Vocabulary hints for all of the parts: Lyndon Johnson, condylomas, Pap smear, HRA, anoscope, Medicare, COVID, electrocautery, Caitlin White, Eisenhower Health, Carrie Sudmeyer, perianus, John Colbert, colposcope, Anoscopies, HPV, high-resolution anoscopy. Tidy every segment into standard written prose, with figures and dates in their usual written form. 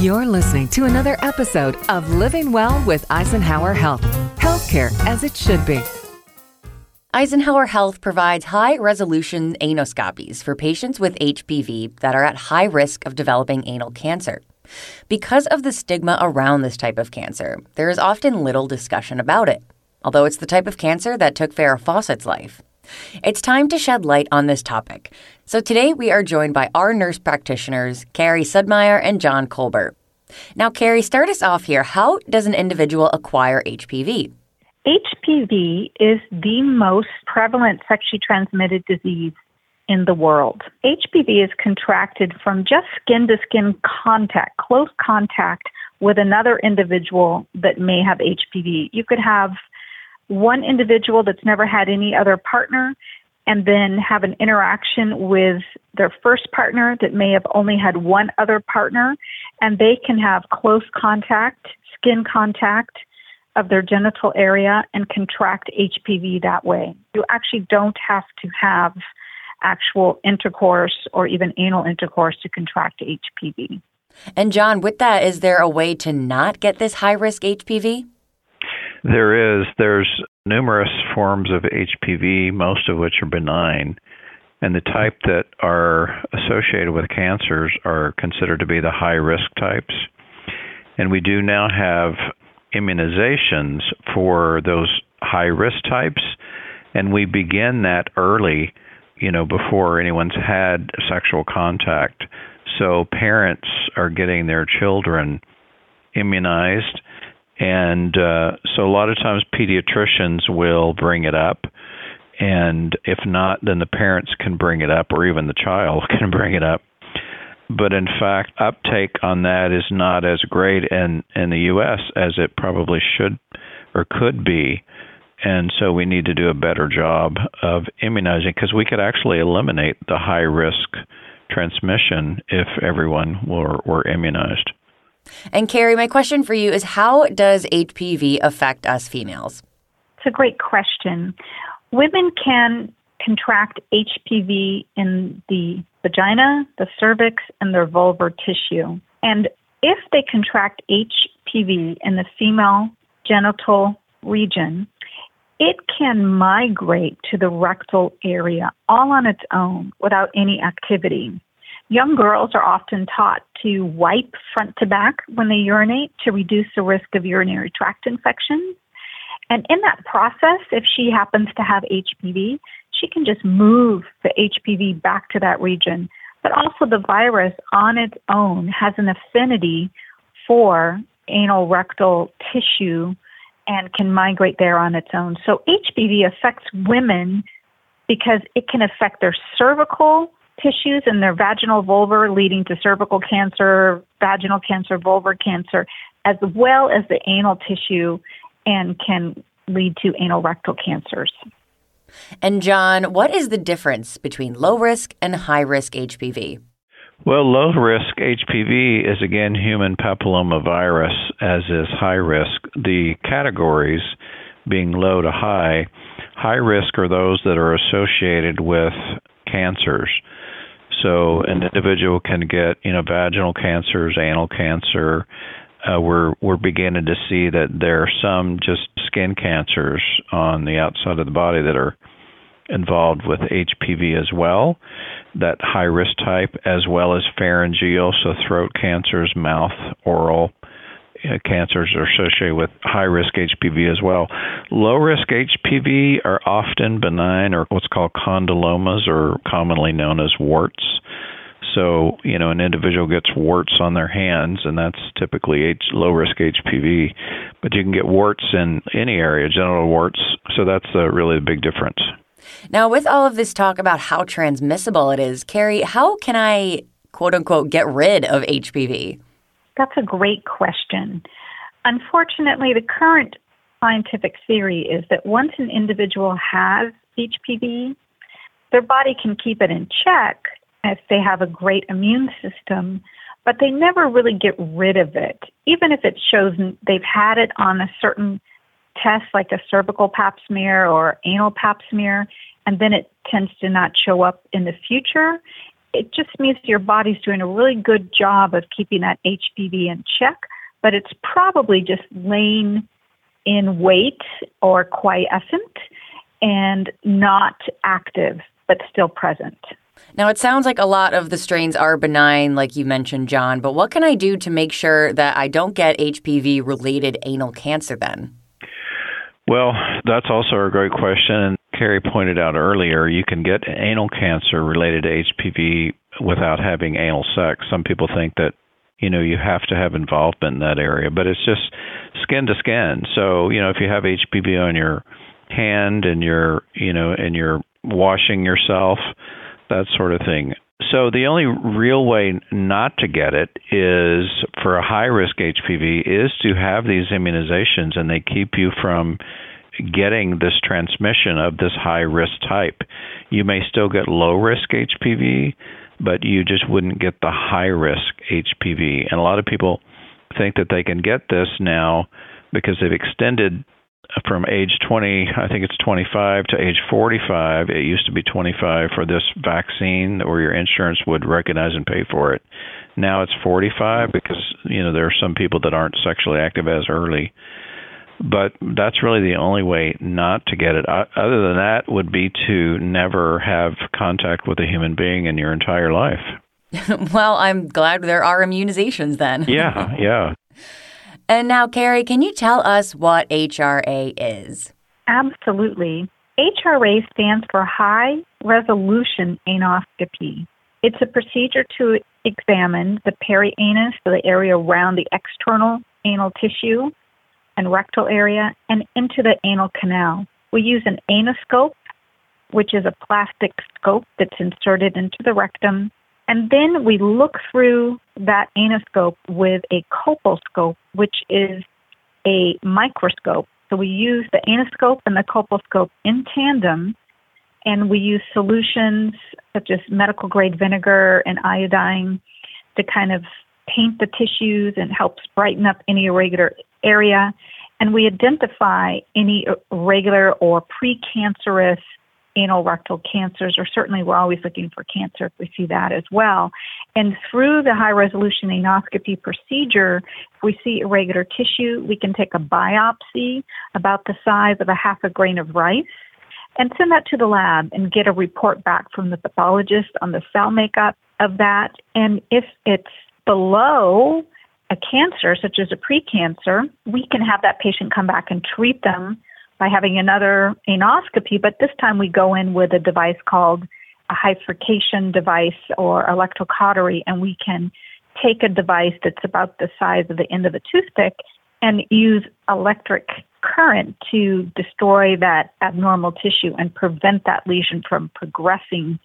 You're listening to another episode of Living Well with Eisenhower Health. Healthcare as it should be. Eisenhower Health provides high-resolution anoscopies for patients with HPV that are at high risk of developing anal cancer. Because of the stigma around this type of cancer, there is often little discussion about it, although it's the type of cancer that took Farrah Fawcett's life. It's time to shed light on this topic. So today we are joined by our nurse practitioners, Carrie Sudmeyer and John Colbert. Now, Carrie, start us off here. How does an individual acquire HPV? HPV is the most prevalent sexually transmitted disease in the world. HPV is contracted from just skin-to-skin contact, close contact with another individual that may have HPV. You could have one individual that's never had any other partner and then have an interaction with their first partner that may have only had one other partner, and they can have close contact, skin contact of their genital area and contract HPV that way. You actually don't have to have actual intercourse or even anal intercourse to contract HPV. And John, with that, is there a way to not get this high-risk HPV? There is. There's numerous forms of HPV, most of which are benign. And the type that are associated with cancers are considered to be the high-risk types. And we do now have immunizations for those high-risk types. And we begin that early, before anyone's had sexual contact. So parents are getting their children immunized. And so a lot of times pediatricians will bring it up. And if not, then the parents can bring it up, or even the child can bring it up. But in fact, uptake on that is not as great in the U.S. as it probably should or could be. And so we need to do a better job of immunizing, because we could actually eliminate the high-risk transmission if everyone were immunized. And Carrie, my question for you is, how does HPV affect us females? It's a great question. Women can contract HPV in the vagina, the cervix, and their vulvar tissue. And if they contract HPV in the female genital region, it can migrate to the rectal area all on its own without any activity. Young girls are often taught to wipe front to back when they urinate to reduce the risk of urinary tract infections. And in that process, if she happens to have HPV, she can just move the HPV back to that region. But also the virus on its own has an affinity for anal rectal tissue and can migrate there on its own. So HPV affects women because it can affect their cervical tissues and their vaginal vulvar, leading to cervical cancer, vaginal cancer, vulvar cancer, as well as the anal tissue, and can lead to anal rectal cancers. And John, what is the difference between low-risk and high-risk HPV? Well, low-risk HPV is, again, human papillomavirus, as is high-risk. The categories being low to high, high-risk are those that are associated with cancers. So an individual can get, vaginal cancers, anal cancer. We're beginning to see that there are some just skin cancers on the outside of the body that are involved with HPV as well, that high-risk type, as well as pharyngeal, so throat cancers, mouth, oral cancers are associated with high-risk HPV as well. Low-risk HPV are often benign, or what's called condylomas, or commonly known as warts. So, an individual gets warts on their hands, and that's typically low-risk HPV. But you can get warts in any area, genital warts. So that's really the big difference. Now, with all of this talk about how transmissible it is, Carrie, how can I, quote-unquote, get rid of HPV? That's a great question. Unfortunately, the current scientific theory is that once an individual has HPV, their body can keep it in check if they have a great immune system, but they never really get rid of it. Even if it shows they've had it on a certain test, like a cervical pap smear or anal pap smear, and then it tends to not show up in the future, it just means your body's doing a really good job of keeping that HPV in check, but it's probably just laying in wait or quiescent and not active, but still present. Now, it sounds like a lot of the strains are benign, like you mentioned, John, but what can I do to make sure that I don't get HPV-related anal cancer then? Well, that's also a great question. And Carrie pointed out earlier, you can get anal cancer related to HPV without having anal sex. Some people think that, you know, you have to have involvement in that area, but it's just skin to skin. So, you know, if you have HPV on your hand and you're washing yourself, that sort of thing. So the only real way not to get it is for a high-risk HPV is to have these immunizations, and they keep you from getting this transmission of this high-risk type. You may still get low-risk HPV, but you just wouldn't get the high-risk HPV. And a lot of people think that they can get this now because they've extended from age 20, I think it's 25, to age 45. It used to be 25 for this vaccine, or your insurance would recognize and pay for it. Now it's 45 because, you know, there are some people that aren't sexually active as early. But that's really the only way not to get it. Other than that would be to never have contact with a human being in your entire life. Well, I'm glad there are immunizations then. Yeah. And now, Carrie, can you tell us what HRA is? Absolutely. HRA stands for High Resolution Anoscopy. It's a procedure to examine the perianus, so the area around the external anal tissue and rectal area, and into the anal canal. We use an anoscope, which is a plastic scope that's inserted into the rectum. And then we look through that anoscope with a colposcope, which is a microscope. So we use the anoscope and the colposcope in tandem, and we use solutions such as medical-grade vinegar and iodine to kind of paint the tissues and helps brighten up any irregular area. And we identify any irregular or precancerous anal rectal cancers, or certainly we're always looking for cancer if we see that as well. And through the high-resolution anoscopy procedure, if we see irregular tissue, we can take a biopsy about the size of a half a grain of rice and send that to the lab and get a report back from the pathologist on the cell makeup of that. And if it's below a cancer, such as a precancer, we can have that patient come back and treat them by having another anoscopy, but this time we go in with a device called a hyperification device or electrocautery, and we can take a device that's about the size of the end of a toothpick and use electric current to destroy that abnormal tissue and prevent that lesion from progressing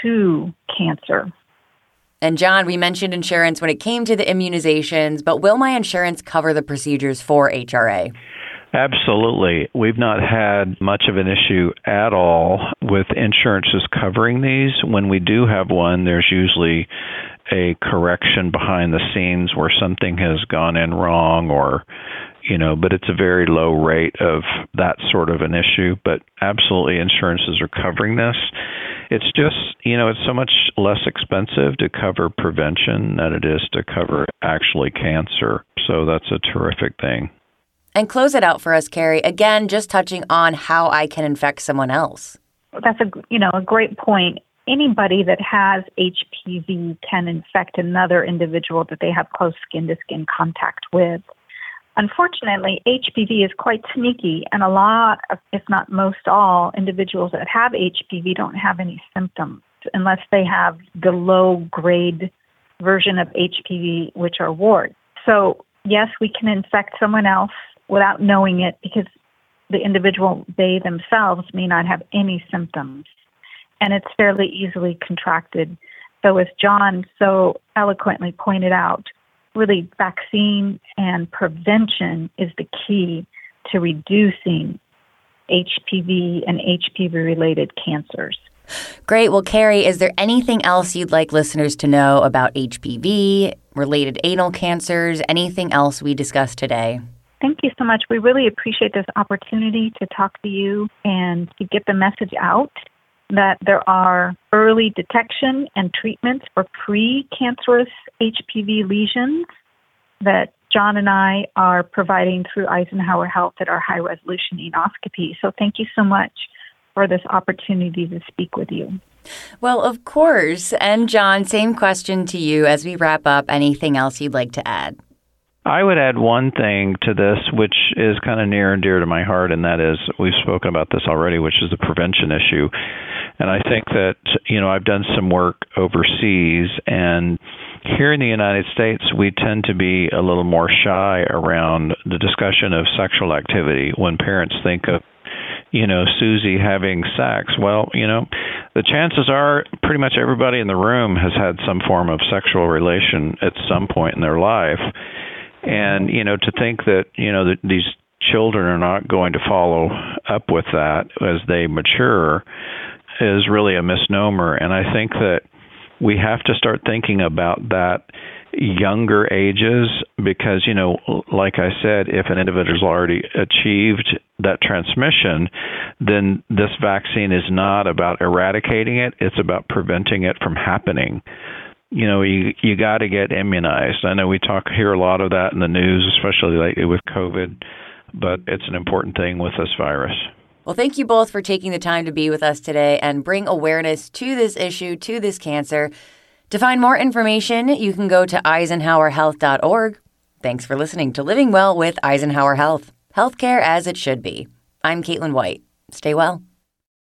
to cancer. And John, we mentioned insurance when it came to the immunizations, but will my insurance cover the procedures for HRA? Absolutely. We've not had much of an issue at all with insurances covering these. When we do have one, there's usually a correction behind the scenes where something has gone in wrong, or, you know, but it's a very low rate of that sort of an issue. But absolutely, insurances are covering this. It's just, you know, it's so much less expensive to cover prevention than it is to cover actually cancer. So that's a terrific thing. And close it out for us, Carrie, again, just touching on how I can infect someone else. That's a great point. Anybody that has HPV can infect another individual that they have close skin-to-skin contact with. Unfortunately, HPV is quite sneaky, and a lot of, if not most all, individuals that have HPV don't have any symptoms unless they have the low-grade version of HPV, which are warts. So, yes, we can infect someone else without knowing it, because the individual, they themselves, may not have any symptoms, and it's fairly easily contracted. So as John so eloquently pointed out, really vaccine and prevention is the key to reducing HPV and HPV-related cancers. Great. Well, Carrie, is there anything else you'd like listeners to know about HPV, related anal cancers, anything else we discussed today? Thank you so much. We really appreciate this opportunity to talk to you and to get the message out. that there are early detection and treatments for precancerous HPV lesions that John and I are providing through Eisenhower Health at our high-resolution enoscopy. So thank you so much for this opportunity to speak with you. Well, of course. And John, same question to you as we wrap up. Anything else you'd like to add? I would add one thing to this, which is kind of near and dear to my heart, and that is, we've spoken about this already, which is the prevention issue. And I think that, you know, I've done some work overseas, and here in the United States, we tend to be a little more shy around the discussion of sexual activity when parents think of, you know, Susie having sex. Well, you know, the chances are pretty much everybody in the room has had some form of sexual relation at some point in their life. And, you know, to think that, you know, that these children are not going to follow up with that as they mature is really a misnomer. And I think that we have to start thinking about that younger ages because, you know, like I said, if an individual's already achieved that transmission, then this vaccine is not about eradicating it. It's about preventing it from happening. You know, you got to get immunized. I know we hear a lot of that in the news, especially lately with COVID, but it's an important thing with this virus. Well, thank you both for taking the time to be with us today and bring awareness to this issue, to this cancer. To find more information, you can go to EisenhowerHealth.org. Thanks for listening to Living Well with Eisenhower Health. Healthcare as it should be. I'm Caitlin White. Stay well.